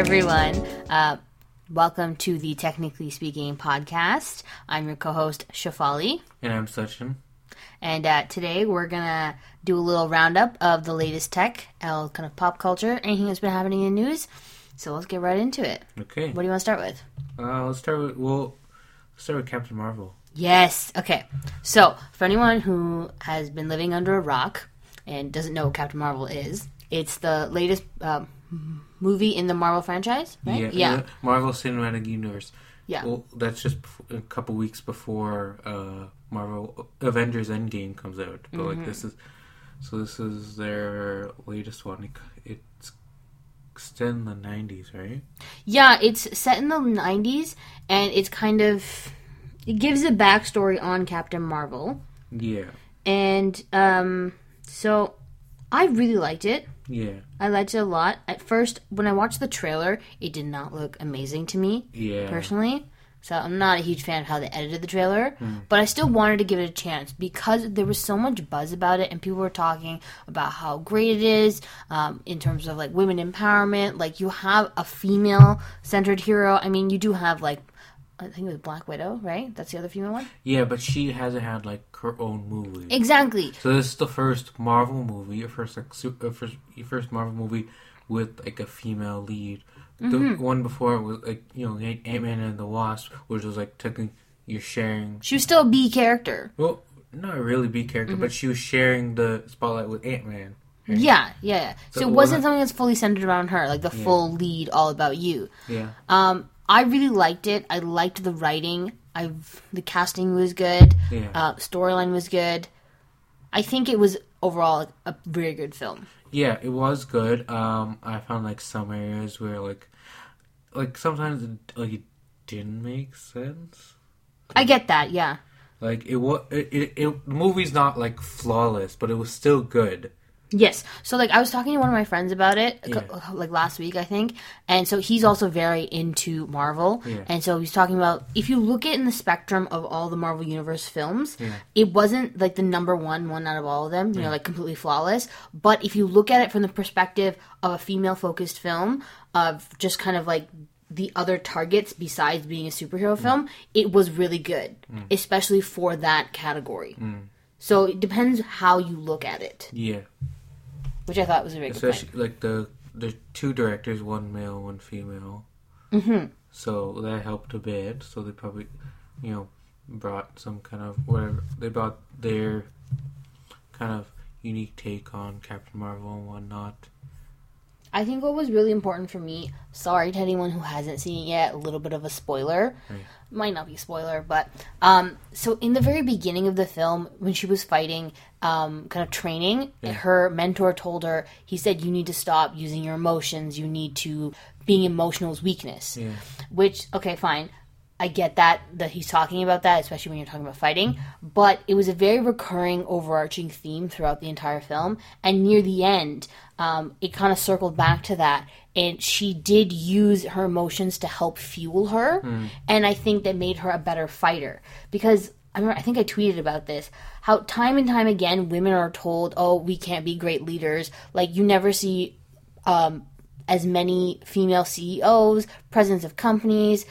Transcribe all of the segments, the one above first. everyone. Welcome to the Technically Speaking podcast. I'm your co-host, Shefali. And I'm Sachin. And today we're going to do a little roundup of the latest tech, kind of pop culture, anything that's been happening in the news. So let's get right into it. Okay. What do you want to start with? Let's start with Captain Marvel. Yes. Okay. So for anyone who has been living under a rock and doesn't know what Captain Marvel is, it's the latest movie in the Marvel franchise, right? Yeah. Marvel Cinematic Universe. Yeah. Well, that's just a couple weeks before Marvel Avengers Endgame comes out. But this is their latest one. It's set in the 90s, right? Yeah, it's set in the 90s, and it's kind of... It gives a backstory on Captain Marvel. Yeah. And so I really liked it. Yeah. I liked it a lot. At first, when I watched the trailer, it did not look amazing to me. Yeah. Personally. So I'm not a huge fan of how they edited the trailer. Mm. But I still wanted to give it a chance because there was so much buzz about it and people were talking about how great it is in terms of like women empowerment. Like you have a female-centered hero. I mean, you do have like... I think it was Black Widow, right? That's the other female one? Yeah, but she hasn't had, like, her own movie. Exactly. So this is the first Marvel movie, your first Marvel movie with, like, a female lead. Mm-hmm. The one before was, like, you know, Ant-Man and the Wasp, which was, like, technically you're sharing... She was still a B character. Well, not really B character, but she was sharing the spotlight with Ant-Man. Right? Yeah. So it wasn't something that's fully centered around her, like the full lead all about you. Yeah. I really liked it. I liked the writing. The casting was good. Yeah. Storyline was good. I think it was overall a very good film. Yeah, it was good. I found like some areas where like sometimes it didn't make sense. I get that. Yeah. Like the movie's not like flawless, but it was still good. Yes. So, like, I was talking to one of my friends about it, like, last week, I think. And so he's also very into Marvel. Yeah. And so he's talking about, if you look at in the spectrum of all the Marvel Universe films, it wasn't, like, the number one out of all of them, you know, like, completely flawless. But if you look at it from the perspective of a female-focused film, of just kind of, like, the other targets besides being a superhero film, it was really good, especially for that category. Mm. So it depends how you look at it. Yeah. Which I thought was a very good point. Especially, like, the two directors, one male, one female. Mm-hmm. So that helped a bit. So they probably, you know, brought some kind of whatever. They brought their kind of unique take on Captain Marvel and whatnot. I think what was really important for me, sorry to anyone who hasn't seen it yet, a little bit of a spoiler. Right. Might not be a spoiler, but... so in the very beginning of the film, when she was fighting, kind of training, her mentor told her, he said, you need to stop using your emotions. You need to... Being emotional is weakness. Yeah. Which, okay, fine. I get that he's talking about that, especially when you're talking about fighting. But it was a very recurring, overarching theme throughout the entire film. And near the end... it kind of circled back to that, and she did use her emotions to help fuel her, and I think that made her a better fighter. Because I think I tweeted about this, how time and time again women are told, "Oh, we can't be great leaders." Like you never see as many female CEOs, presidents of companies,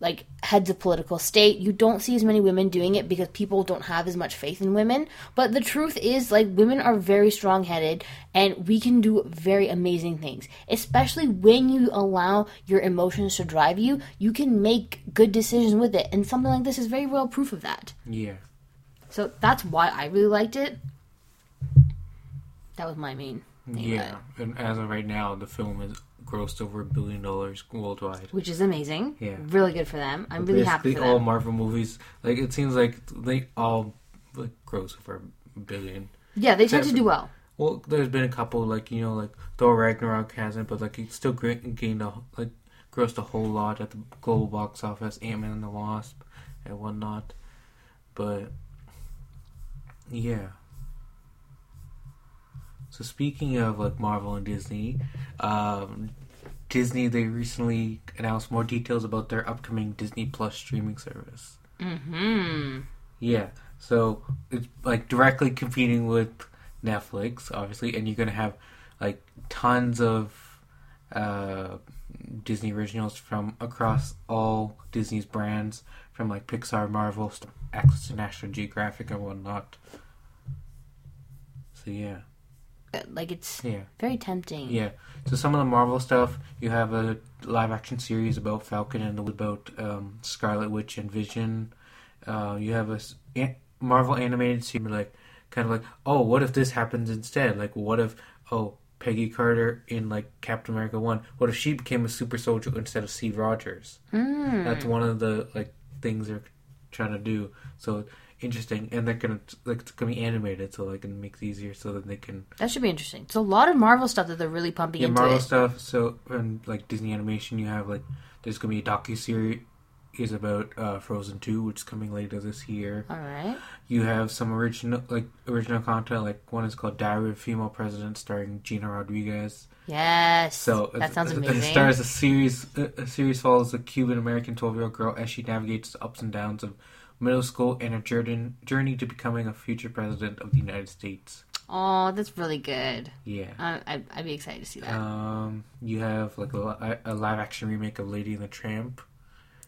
like heads of political state. You don't see as many women doing it because people don't have as much faith in women. But the truth is, like, women are very strong-headed and we can do very amazing things. Especially when you allow your emotions to drive you, you can make good decisions with it. And something like this is very well proof of that. Yeah. So that's why I really liked it. That was my main thing. Yeah. And as of right now, the film is grossed over $1 billion worldwide, which is amazing. Yeah, really good for them. I'm really happy for them. All Marvel movies, like it seems like they all like gross over $1 billion. Yeah, they tend to do well. Well, there's been a couple like you know like Thor Ragnarok hasn't, but like it still gained like grossed a whole lot at the global box office. Ant-Man and the Wasp and whatnot, but yeah. So speaking of like Marvel and Disney, they recently announced more details about their upcoming Disney Plus streaming service. Mm-hmm. Yeah, so it's like directly competing with Netflix, obviously, and you're gonna have like tons of Disney originals from across all Disney's brands, from like Pixar, Marvel, access to National Geographic and whatnot. So yeah. Like, it's very tempting. Yeah. So some of the Marvel stuff, you have a live-action series about Falcon and about Scarlet Witch and Vision. You have a Marvel animated series, like, kind of like, oh, what if this happens instead? Like, what if, oh, Peggy Carter in, like, Captain America 1, what if she became a super soldier instead of Steve Rogers? Mm. That's one of the, like, things they're trying to do. So... interesting, and they're gonna, like, it's gonna be animated, so like it makes it easier so that they can. That should be interesting. It's a lot of Marvel stuff that they're really pumping into. Marvel stuff. So, and like Disney animation, you have like there's gonna be a docuseries about Frozen 2, which is coming later this year. All right. You have some original content. Like one is called Diary of a Female President, starring Gina Rodriguez. Yes. So that sounds amazing. It stars a series follows a Cuban American 12-year-old girl as she navigates the ups and downs of middle school, and a journey to becoming a future president of the United States. Oh, that's really good. Yeah. I'd be excited to see that. You have like a live-action remake of Lady and the Tramp.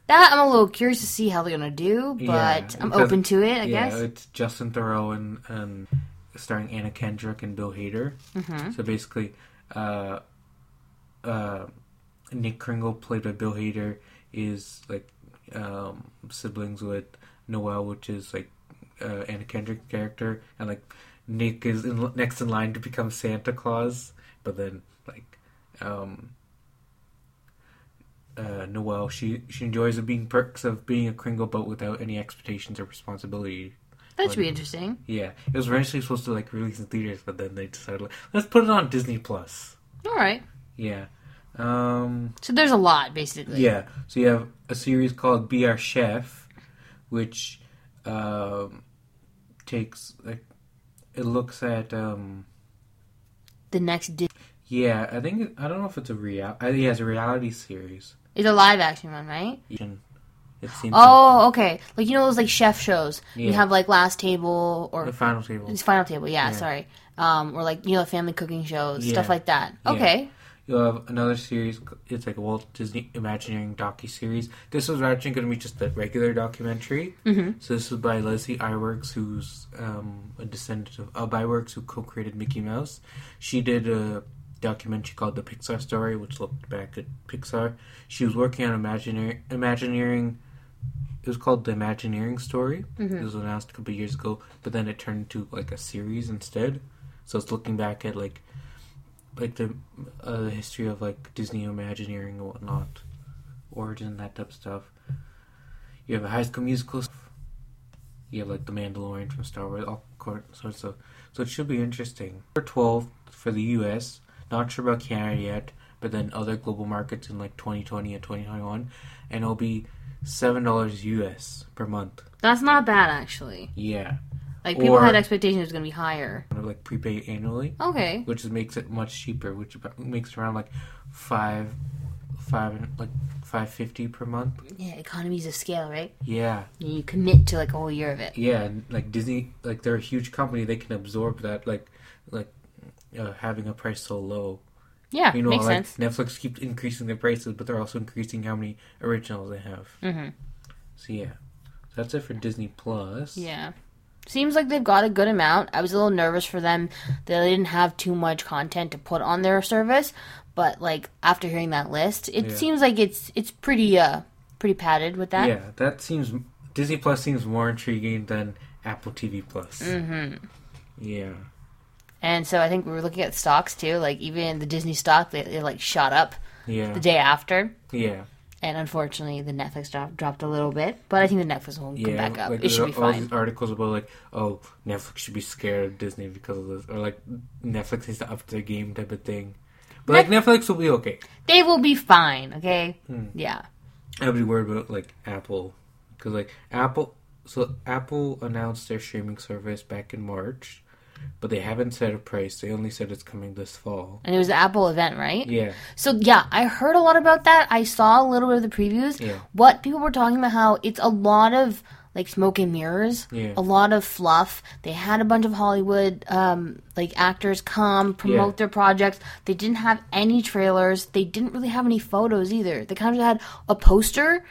That I'm a little curious to see how they're going to do, but I'm open to it, I guess. Yeah, it's Justin Thoreau and starring Anna Kendrick and Bill Hader. Mm-hmm. So basically, Nick Kringle, played by Bill Hader, is like siblings with Noelle, which is like Anna Kendrick's character, and like Nick is next in line to become Santa Claus, but then like Noelle, she enjoys the perks of being a Kringle, but without any expectations or responsibility. That should be interesting. Yeah, it was originally supposed to like release in theaters, but then they decided like, let's put it on Disney Plus. All right. Yeah. So there's a lot, basically. Yeah. So you have a series called Be Our Chef, which takes like it looks at the next Disney. Yeah, I don't know if it's a reality. Yeah, it's a reality series. It's a live action one, right? It seems. Oh, okay. Like you know those like chef shows. Yeah. You have like Last Table or the Final Table. It's Final Table. Yeah, sorry. Or like you know family cooking shows, stuff like that. Yeah. Okay. You'll have another series, it's like a Walt Disney Imagineering docuseries. This was actually going to be just a regular documentary. Mm-hmm. So this was by Leslie Iwerks, who's a descendant of Ub Iwerks, who co-created Mickey Mouse. She did a documentary called The Pixar Story, which looked back at Pixar. She was working on Imagineering. It was called The Imagineering Story. Mm-hmm. It was announced a couple of years ago, but then it turned into like a series instead. So it's looking back at like the history of like Disney Imagineering and whatnot, origin, that type of stuff. You have a High School Musical. You have like the Mandalorian from Star Wars, all sorts of. So it should be interesting. Number 12 for the U.S. Not sure about Canada yet, but then other global markets in like 2020 and 2021, and it'll be $7 U.S. per month. That's not bad, actually. Yeah. Like, people had expectations it was going to be higher. Like, prepay annually. Okay. Which makes it much cheaper, which makes it around, like, $5.50 per month. Yeah, economies of scale, right? Yeah. And you commit to, like, a whole year of it. Yeah, and, like, Disney, like, they're a huge company. They can absorb that, like having a price so low. Yeah, you know, makes sense. Netflix keeps increasing their prices, but they're also increasing how many originals they have. Mm-hmm. So, yeah. So, that's it for Disney+. Plus. Yeah. Seems like they've got a good amount. I was a little nervous for them that they didn't have too much content to put on their service, but like after hearing that list, it seems like it's pretty padded with that. Yeah, that seems Disney Plus seems more intriguing than Apple TV Plus. Mm-hmm. Yeah. And so I think we were looking at stocks too. Like even the Disney stock, it like shot up the day after. Yeah. And unfortunately, the Netflix dropped a little bit. But I think the Netflix will come back up. Like, it should be fine. All these articles about, like, oh, Netflix should be scared of Disney because of this. Or, like, Netflix needs to up their game type of thing. But, like, Netflix will be okay. They will be fine, okay? Hmm. Yeah. I would be worried about, like, Apple. Because, like, Apple... So, Apple announced their streaming service back in March. But they haven't set a price. They only said it's coming this fall. And it was the Apple event, right? Yeah. So, yeah, I heard a lot about that. I saw a little bit of the previews. Yeah. What people were talking about, how it's a lot of, like smoke and mirrors, a lot of fluff. They had a bunch of Hollywood like actors come promote their projects. They didn't have any trailers. They didn't really have any photos either. They kind of had a poster,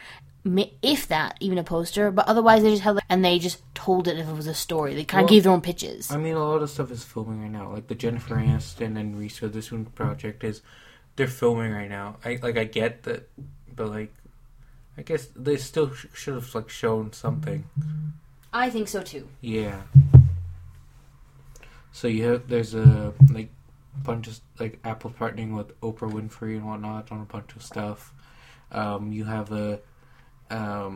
if that, even a poster, but otherwise they just had, like, and they just told it if it was a story. They kind of gave their own pitches. I mean, a lot of stuff is filming right now. Like the Jennifer Aniston and Reese Witherspoon project is, they're filming right now. I get that, but like, I guess they still should have like shown something. I think so too. Yeah. So there's a like bunch of like Apple partnering with Oprah Winfrey and whatnot on a bunch of stuff. You have a I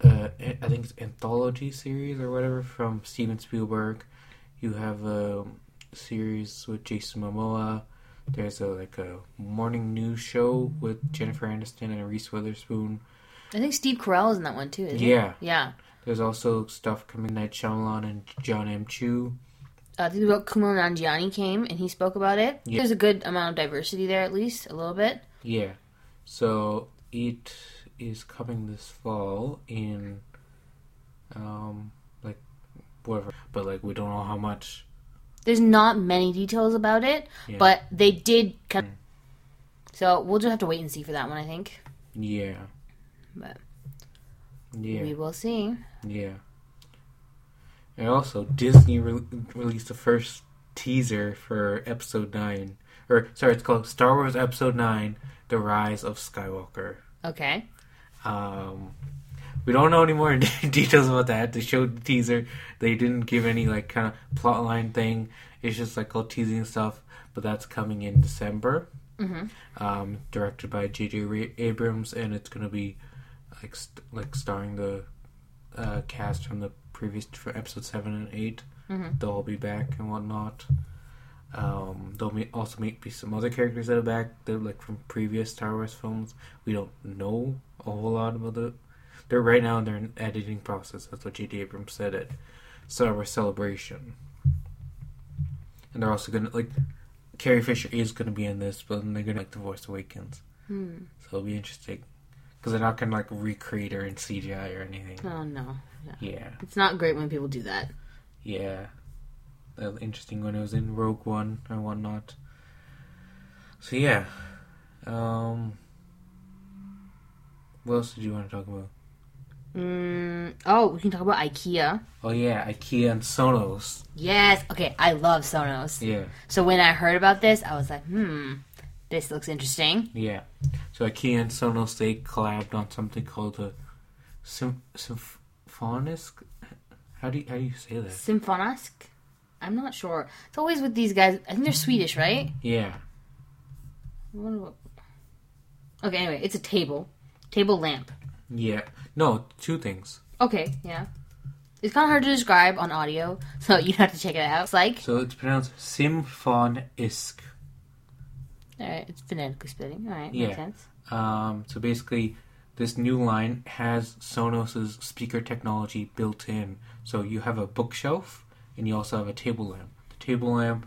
think it's anthology series or whatever from Steven Spielberg. You have a series with Jason Momoa. There's a morning news show with Jennifer Aniston and Reese Witherspoon. I think Steve Carell is in that one too. Isn't he? Yeah. There's also stuff coming. Night Shyamalan and John M. Chu. I think Kumail Nanjiani came and he spoke about it. Yeah. There's a good amount of diversity there, at least a little bit. Yeah. So it is coming this fall in, like, whatever. But, like, we don't know how much. There's not many details about it, but they did kind of. So we'll just have to wait and see for that one, I think. Yeah. But we will see. Yeah. And also, Disney released the first teaser for Episode 9. Or, sorry, it's called Star Wars Episode 9, The Rise of Skywalker. Okay. We don't know any more details about that. They showed the teaser. They didn't give any, like, kind of plotline thing. It's just, like, all teasing stuff. But that's coming in December. Mm-hmm. Directed by J.J. Abrams. And it's going to be, like, starring the cast from the previous, for episode 7 and 8. Mm-hmm. They'll all be back and whatnot. There'll also may be some other characters that are back. They're, like, from previous Star Wars films. We don't know a whole lot about it. They're right now in their editing process. That's what J.J. Abrams said at Star Wars Celebration. And they're also going to, like, Carrie Fisher is going to be in this, but then they're going to, like, The Force Awakens. So it'll be interesting. Because they're not going to, like, recreate her in CGI or anything. Oh, no. Yeah. It's not great when people do that. Yeah. That was interesting when it was in Rogue One and whatnot. So, yeah. What else did you want to talk about? We can talk about IKEA. Oh, yeah, IKEA and Sonos. Yes. Okay, I love Sonos. Yeah. So when I heard about this, I was like, this looks interesting. Yeah. So IKEA and Sonos, they collabed on something called a Symphonisk? How do you say that? Symphonisk? I'm not sure. It's always with these guys. I think they're Swedish, right? Yeah. Okay, anyway, it's a table. Table lamp. Yeah. No, two things. Okay, yeah. It's kind of hard to describe on audio, so you'd have to check it out. It's like... So it's pronounced Symphonisk. Alright, it's phonetically splitting. Alright, makes sense. So basically, this new line has Sonos' speaker technology built in. So you have a bookshelf, and you also have a table lamp. The table lamp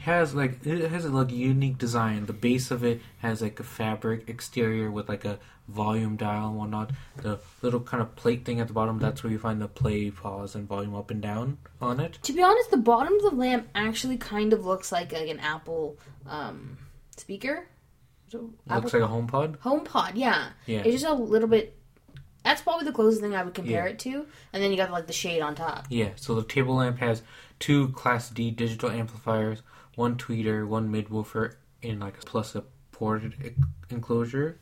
has a unique design. The base of it has like a fabric exterior with like a volume dial and whatnot. The little kind of plate thing at the bottom, that's where you find the play, pause, and volume up and down on it. To be honest, the bottom of the lamp actually kind of looks like an Apple speaker. Looks like a HomePod? HomePod, yeah. It's just a little bit... That's probably the closest thing I would compare it to. And then you got like the shade on top. Yeah, so the table lamp has two Class D digital amplifiers, one tweeter, one midwoofer, and like plus a ported enclosure.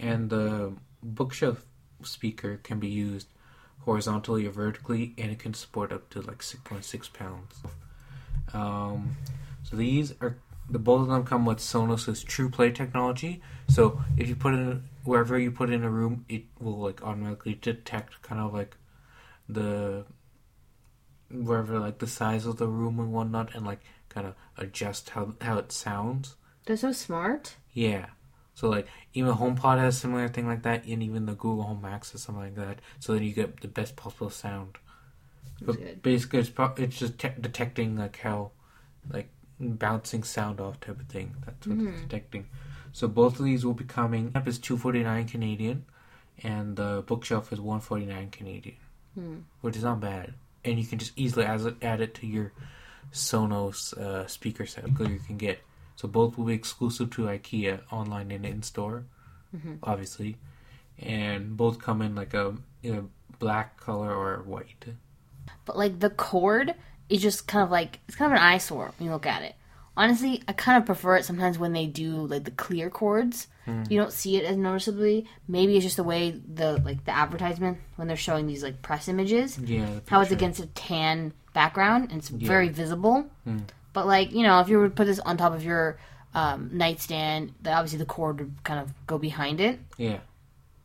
And the bookshelf speaker can be used horizontally or vertically, and it can support up to like 6.6 pounds. So these are, the both of them come with Sonos' TruePlay technology. So if you put in, wherever you put in a room, it will like automatically detect kind of like the, wherever like the size of the room and whatnot, and like kind of adjust how it sounds. They're so smart. Yeah. So like even HomePod has a similar thing like that, and even the Google Home Max has something like that. So then you get the best possible sound. That's good. Basically, it's just detecting like how, like bouncing sound off type of thing. That's what it's detecting. So both of these will be coming. Up is $249 Canadian, and the bookshelf is $149 Canadian, which is not bad. And you can just easily add it to your Sonos speaker set, because you can get. So both will be exclusive to IKEA online and in store, obviously, and both come in like a black color or white. But like the cord is just kind of like, it's kind of an eyesore when you look at it. Honestly, I kind of prefer it sometimes when they do like the clear cords. You don't see it as noticeably. Maybe it's just the way the advertisement when they're showing these like press images. Yeah, how it's against a tan background and it's very visible. But like, if you were to put this on top of your nightstand, then obviously the cord would kind of go behind it. Yeah.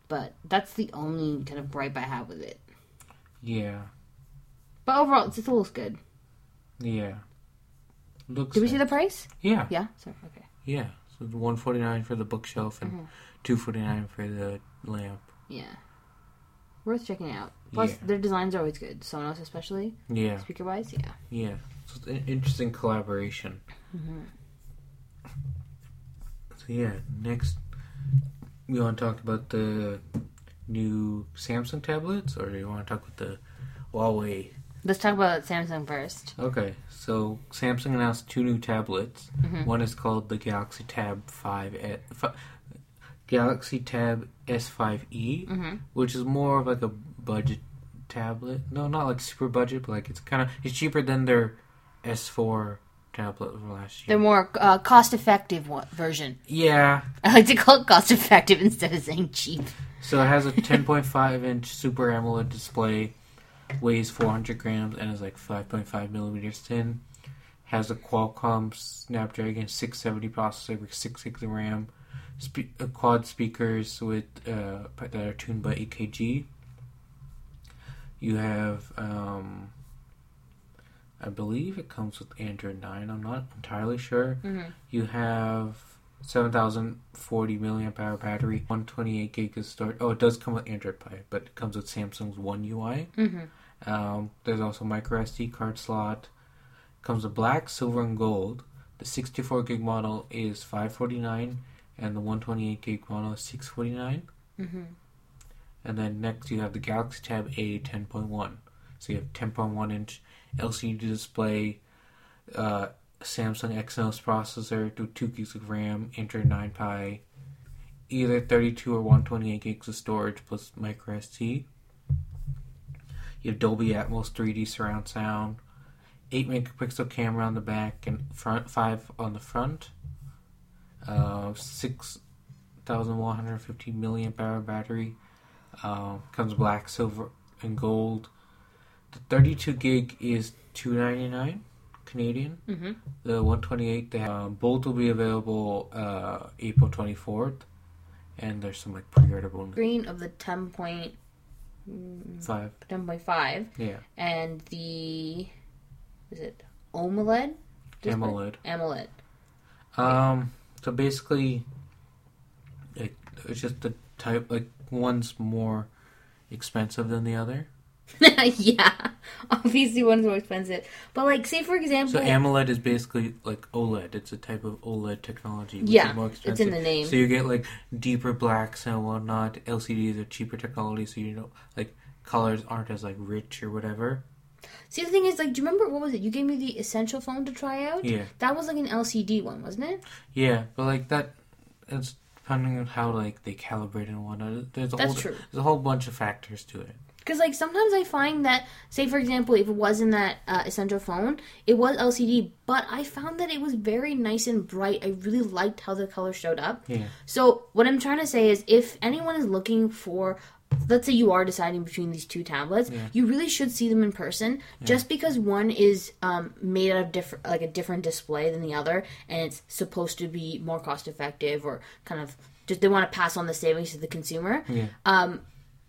But that's the only kind of gripe I have with it. Yeah. But overall, it still looks good. Yeah. Did we see the price? Yeah. Yeah? Sorry, okay. Yeah. So $149 for the bookshelf and $249 for the lamp. Yeah. Worth checking out. Plus, their designs are always good. Sonos especially. Yeah. Speaker-wise, yeah. Yeah. So it's an interesting collaboration. So yeah, next we want to talk about the new Samsung tablets, or do you want to talk about the Huawei? Let's talk about Samsung first. Okay, so Samsung announced two new tablets. One is called the Galaxy Tab 5S, Galaxy Tab S5e, which is more of like a budget tablet. No, not like super budget, but like it's cheaper than their S4 tablet from last year. The more cost-effective version. Yeah. I like to call it cost-effective instead of saying cheap. So it has a 10.5-inch Super AMOLED display. Weighs 400 grams and is like 5.5 millimeters thin. Has a Qualcomm Snapdragon 670 processor with 6GB RAM. Quad speakers with that are tuned by EKG. You have, I believe it comes with Android 9. I'm not entirely sure. You have 7,040 mAh battery, 128 gigs of storage. Oh, it does come with Android Pie, but it comes with Samsung's One UI. There's also micro SD card slot. Comes with black, silver, and gold. The 64 gig model is $549, and the 128 gig model is $649. And then next you have the Galaxy Tab A 10.1. So you have 10.1 inch LCD display, Samsung Exynos processor, 2 gigs of RAM, Android 9 Pie, either 32 or 128 gigs of storage plus micro SD. You have Dolby Atmos 3D surround sound, 8 megapixel camera on the back and front, 5 on the front, 6,150 mAh battery, comes black, silver, and gold. The 32 gig is $299 Canadian. The 128, both will be available April 24th, and there's some like pre-order bonus. Green of the 10.5. Yeah. And the AMOLED? AMOLED. So basically, it's just the type, like one's more expensive than the other. Yeah, obviously one's more expensive. But like, say for example, so AMOLED is basically like OLED. It's a type of OLED technology. Which is more expensive. It's in the name. So you get like deeper blacks and whatnot. LCDs are cheaper technology, so you know, like colors aren't as like rich or whatever. See, the thing is, like, do you remember what was it? You gave me the Essential Phone to try out. Yeah, that was like an LCD one, wasn't it? Yeah, but like that, it's depending on how like they calibrate and whatnot. There's a whole bunch of factors to it. Because, like, sometimes I find that, say, for example, if it was in that Essential Phone, it was LCD, but I found that it was very nice and bright. I really liked how the color showed up. Yeah. So, what I'm trying to say is, if anyone is looking for, let's say you are deciding between these two tablets, you really should see them in person. Yeah. Just because one is made out of a different display than the other, and it's supposed to be more cost-effective or kind of, just they want to pass on the savings to the consumer. Yeah.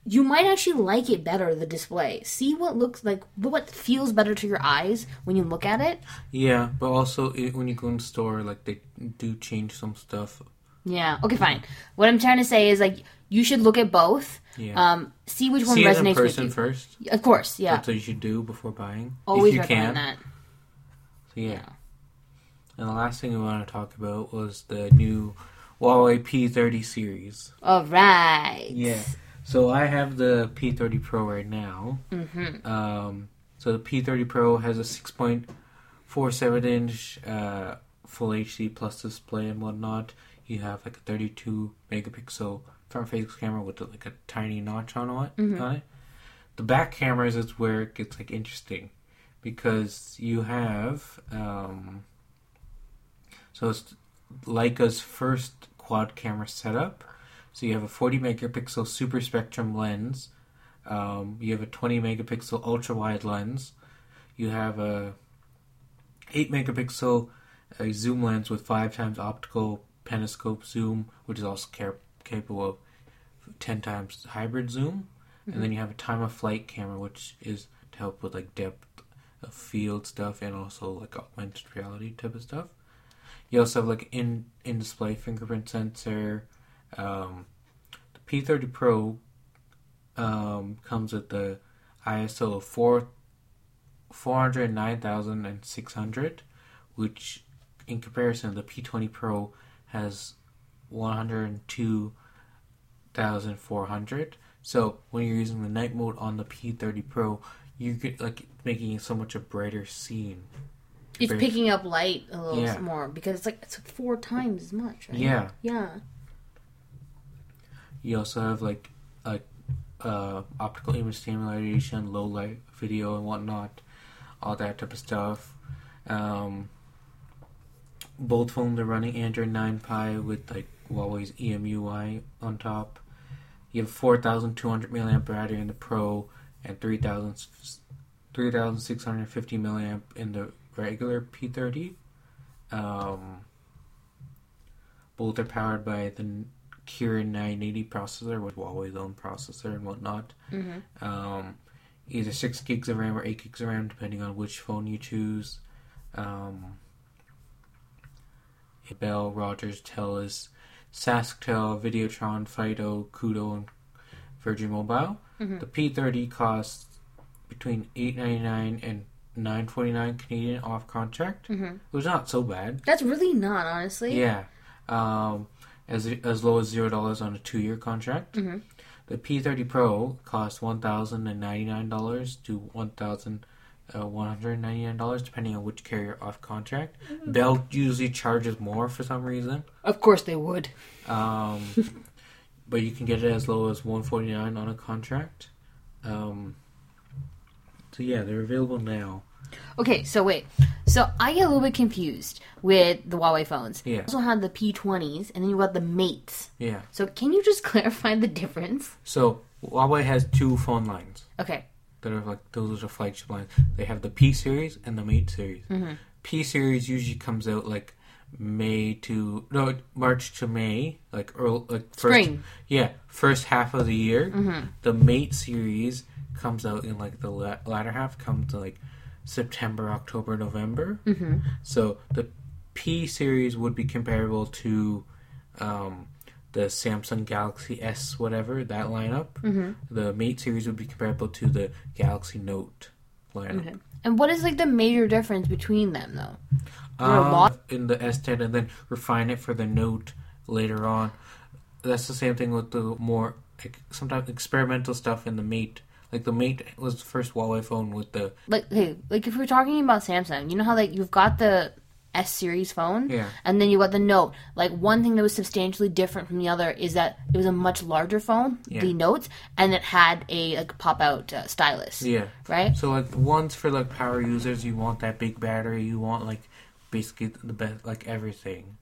You might actually like it better, the display. See what looks like, what feels better to your eyes when you look at it. Yeah, but also when you go in the store, like, they do change some stuff. Yeah, okay, fine. What I'm trying to say is, like, you should look at both. Yeah. See which one resonates with you. See it in person first. Of course, yeah. That's what you should do before buying. Always recommend that. So, yeah. And the last thing we want to talk about was the new Huawei P30 series. All right. Yeah. So I have the P30 Pro right now. Mm-hmm. So the P30 Pro has a 6.47-inch Full HD Plus display and whatnot. You have like a 32-megapixel front face camera with like a tiny notch on it. The back cameras is where it gets like interesting, because you have so it's Leica's first quad camera setup. So you have a 40-megapixel super spectrum lens. You have a 20-megapixel ultra-wide lens. You have a 8-megapixel zoom lens with 5x optical periscope zoom, which is also capable of 10x hybrid zoom. Mm-hmm. And then you have a time-of-flight camera, which is to help with like depth of field stuff and also like augmented reality type of stuff. You also have like in-display fingerprint sensor. The P30 Pro comes with the ISO of 409,600, which in comparison, the P20 Pro has 102,400. So when you're using the night mode on the P30 Pro, you get like making so much a brighter scene. It's picking up light a little more because it's like 4 times as much, right? Yeah. You also have like optical image stimulation, low light video and whatnot, all that type of stuff. Both phones are running Android 9 Pie with like Huawei's EMUI on top. You have 4,200 mAh battery in the Pro and 3,650 mAh in the regular P30. Both are powered by the Kirin 980 processor with Huawei's own processor and whatnot. Mm-hmm. Either 6 gigs of RAM or 8 gigs of RAM, depending on which phone you choose. Bell, Rogers, Telus, SaskTel, Videotron, Fido, Kudo, and Virgin Mobile. Mm-hmm. The P30 costs between $899 and $949 Canadian off contract. Mm-hmm. It was not so bad. That's really not, honestly. Yeah. As low as $0 on a 2-year contract. Mm-hmm. The P30 Pro costs $1,099 to $1,199, depending on which carrier off contract. Mm-hmm. Bell usually charges more for some reason. Of course they would. But you can get it as low as $149 on a contract. So yeah, they're available now. Okay, so wait. So I get a little bit confused with the Huawei phones. Yeah. You also have the P20s, and then you got the Mates. Yeah. So can you just clarify the difference? So Huawei has 2 phone lines. Okay. That are like, those are flagship lines. They have the P series and the Mate series. Mm-hmm. P series usually comes out like March to May, like early, like first, spring. Yeah, first half of the year. Mm-hmm. The Mate series comes out in like the latter half, comes like September, October, November. Mm-hmm. So the P series would be comparable to the Samsung Galaxy S, whatever, that lineup. Mm-hmm. The Mate series would be comparable to the Galaxy Note lineup. Okay. And what is like the major difference between them, though? In the S10, and then refine it for the Note later on. That's the same thing with the more sometimes experimental stuff in the Mate. Like the Mate was the first Huawei phone with the if we're talking about Samsung, you know how like you've got the S series phone, yeah, and then you got the Note. Like one thing that was substantially different from the other is that it was a much larger phone, the Note, and it had a like pop out stylus. Yeah, right. So like one's for like power users, you want that big battery, you want like basically the best like everything,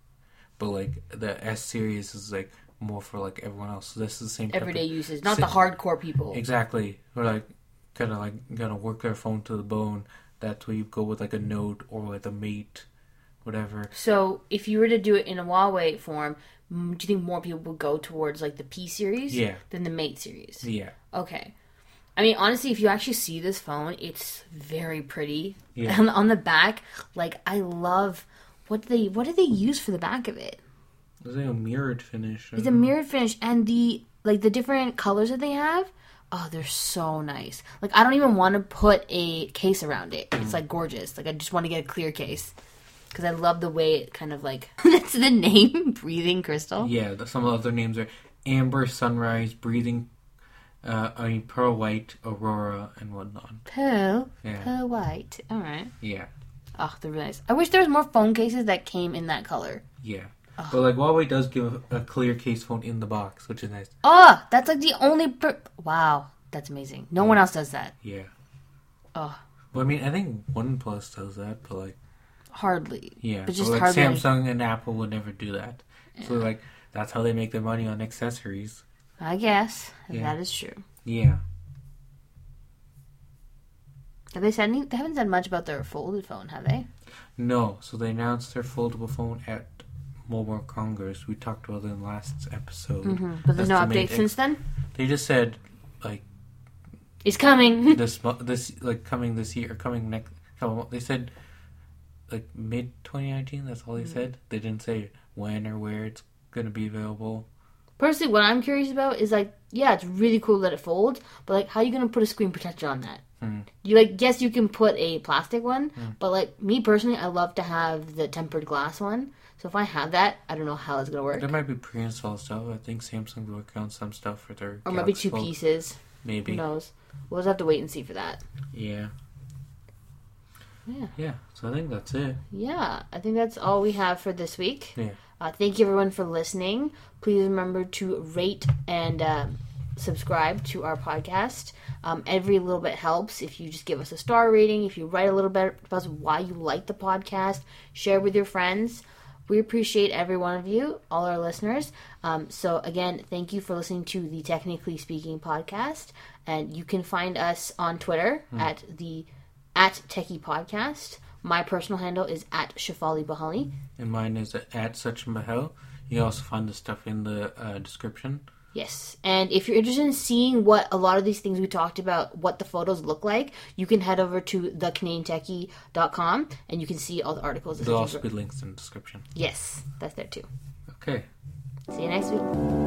but like the S series is like more for like everyone else. So this is the same everyday uses, not the hardcore people. Exactly, who like kind of like gonna work their phone to the bone. That's where you go with like a Note or like a Mate. Whatever. So, if you were to do it in a Huawei form, do you think more people would go towards, like, the P series than the Mate series? Yeah. Okay. I mean, honestly, if you actually see this phone, it's very pretty. Yeah. And on the back, like, I love... What do they use for the back of it? It's like a mirrored finish. It's a mirrored finish, and the, like, the different colors that they have... Oh, they're so nice. Like, I don't even want to put a case around it. It's, like, gorgeous. Like, I just want to get a clear case. Because I love the way it kind of like... That's the name? Breathing Crystal? Yeah, some of the other names are Amber Sunrise, Breathing Pearl White, Aurora, and whatnot. Pearl? Yeah. Pearl White. All right. Yeah. Oh, they're really nice. I wish there was more phone cases that came in that color. Yeah. Oh. But, like, Huawei does give a clear case phone in the box, which is nice. Oh, that's, like, the only... Wow. That's amazing. No one else does that. Yeah. Oh. Well, I mean, I think OnePlus does that, but, like... Hardly. Yeah. But just like hardly. Samsung and Apple would never do that. Yeah. So, like, that's how they make their money on accessories. I guess. Yeah. That is true. Yeah. Have they said They haven't said much about their folded phone, have they? No. So they announced their foldable phone at Mobile Congress. We talked about it in the last episode. Mm-hmm. But there's no update since then? They just said, like... It's coming! Coming this year, coming next... They said, like, mid-2019, that's all they said. They didn't say when or where it's going to be available. Personally, what I'm curious about is, like, yeah, it's really cool that it folds, but, like, how are you going to put a screen protector on that? Mm. You, like, yes, you can put a plastic one, but, like, me personally, I love to have the tempered glass one. So if I have that, I don't know how it's going to work. There might be pre-installed stuff. I think Samsung's working on some stuff for their... Or maybe two pieces. Maybe. Who knows? We'll just have to wait and see for that. Yeah. Yeah. Yeah. So I think that's it. Yeah. I think that's all we have for this week. Yeah. Thank you, everyone, for listening. Please remember to rate and subscribe to our podcast. Every little bit helps. If you just give us a star rating, if you write a little bit about why you like the podcast, share with your friends. We appreciate every one of you, all our listeners. So, again, thank you for listening to the Technically Speaking podcast. And you can find us on Twitter at Techie Podcast. My personal handle is at Shefali Bahali. And mine is at Sachin Bahal. You can also find the stuff in the description. Yes. And if you're interested in seeing what a lot of these things we talked about, what the photos look like, you can head over to thecanadiantechie.com and you can see all the articles. There'll also be links in the description. Yes. That's there too. Okay. See you next week.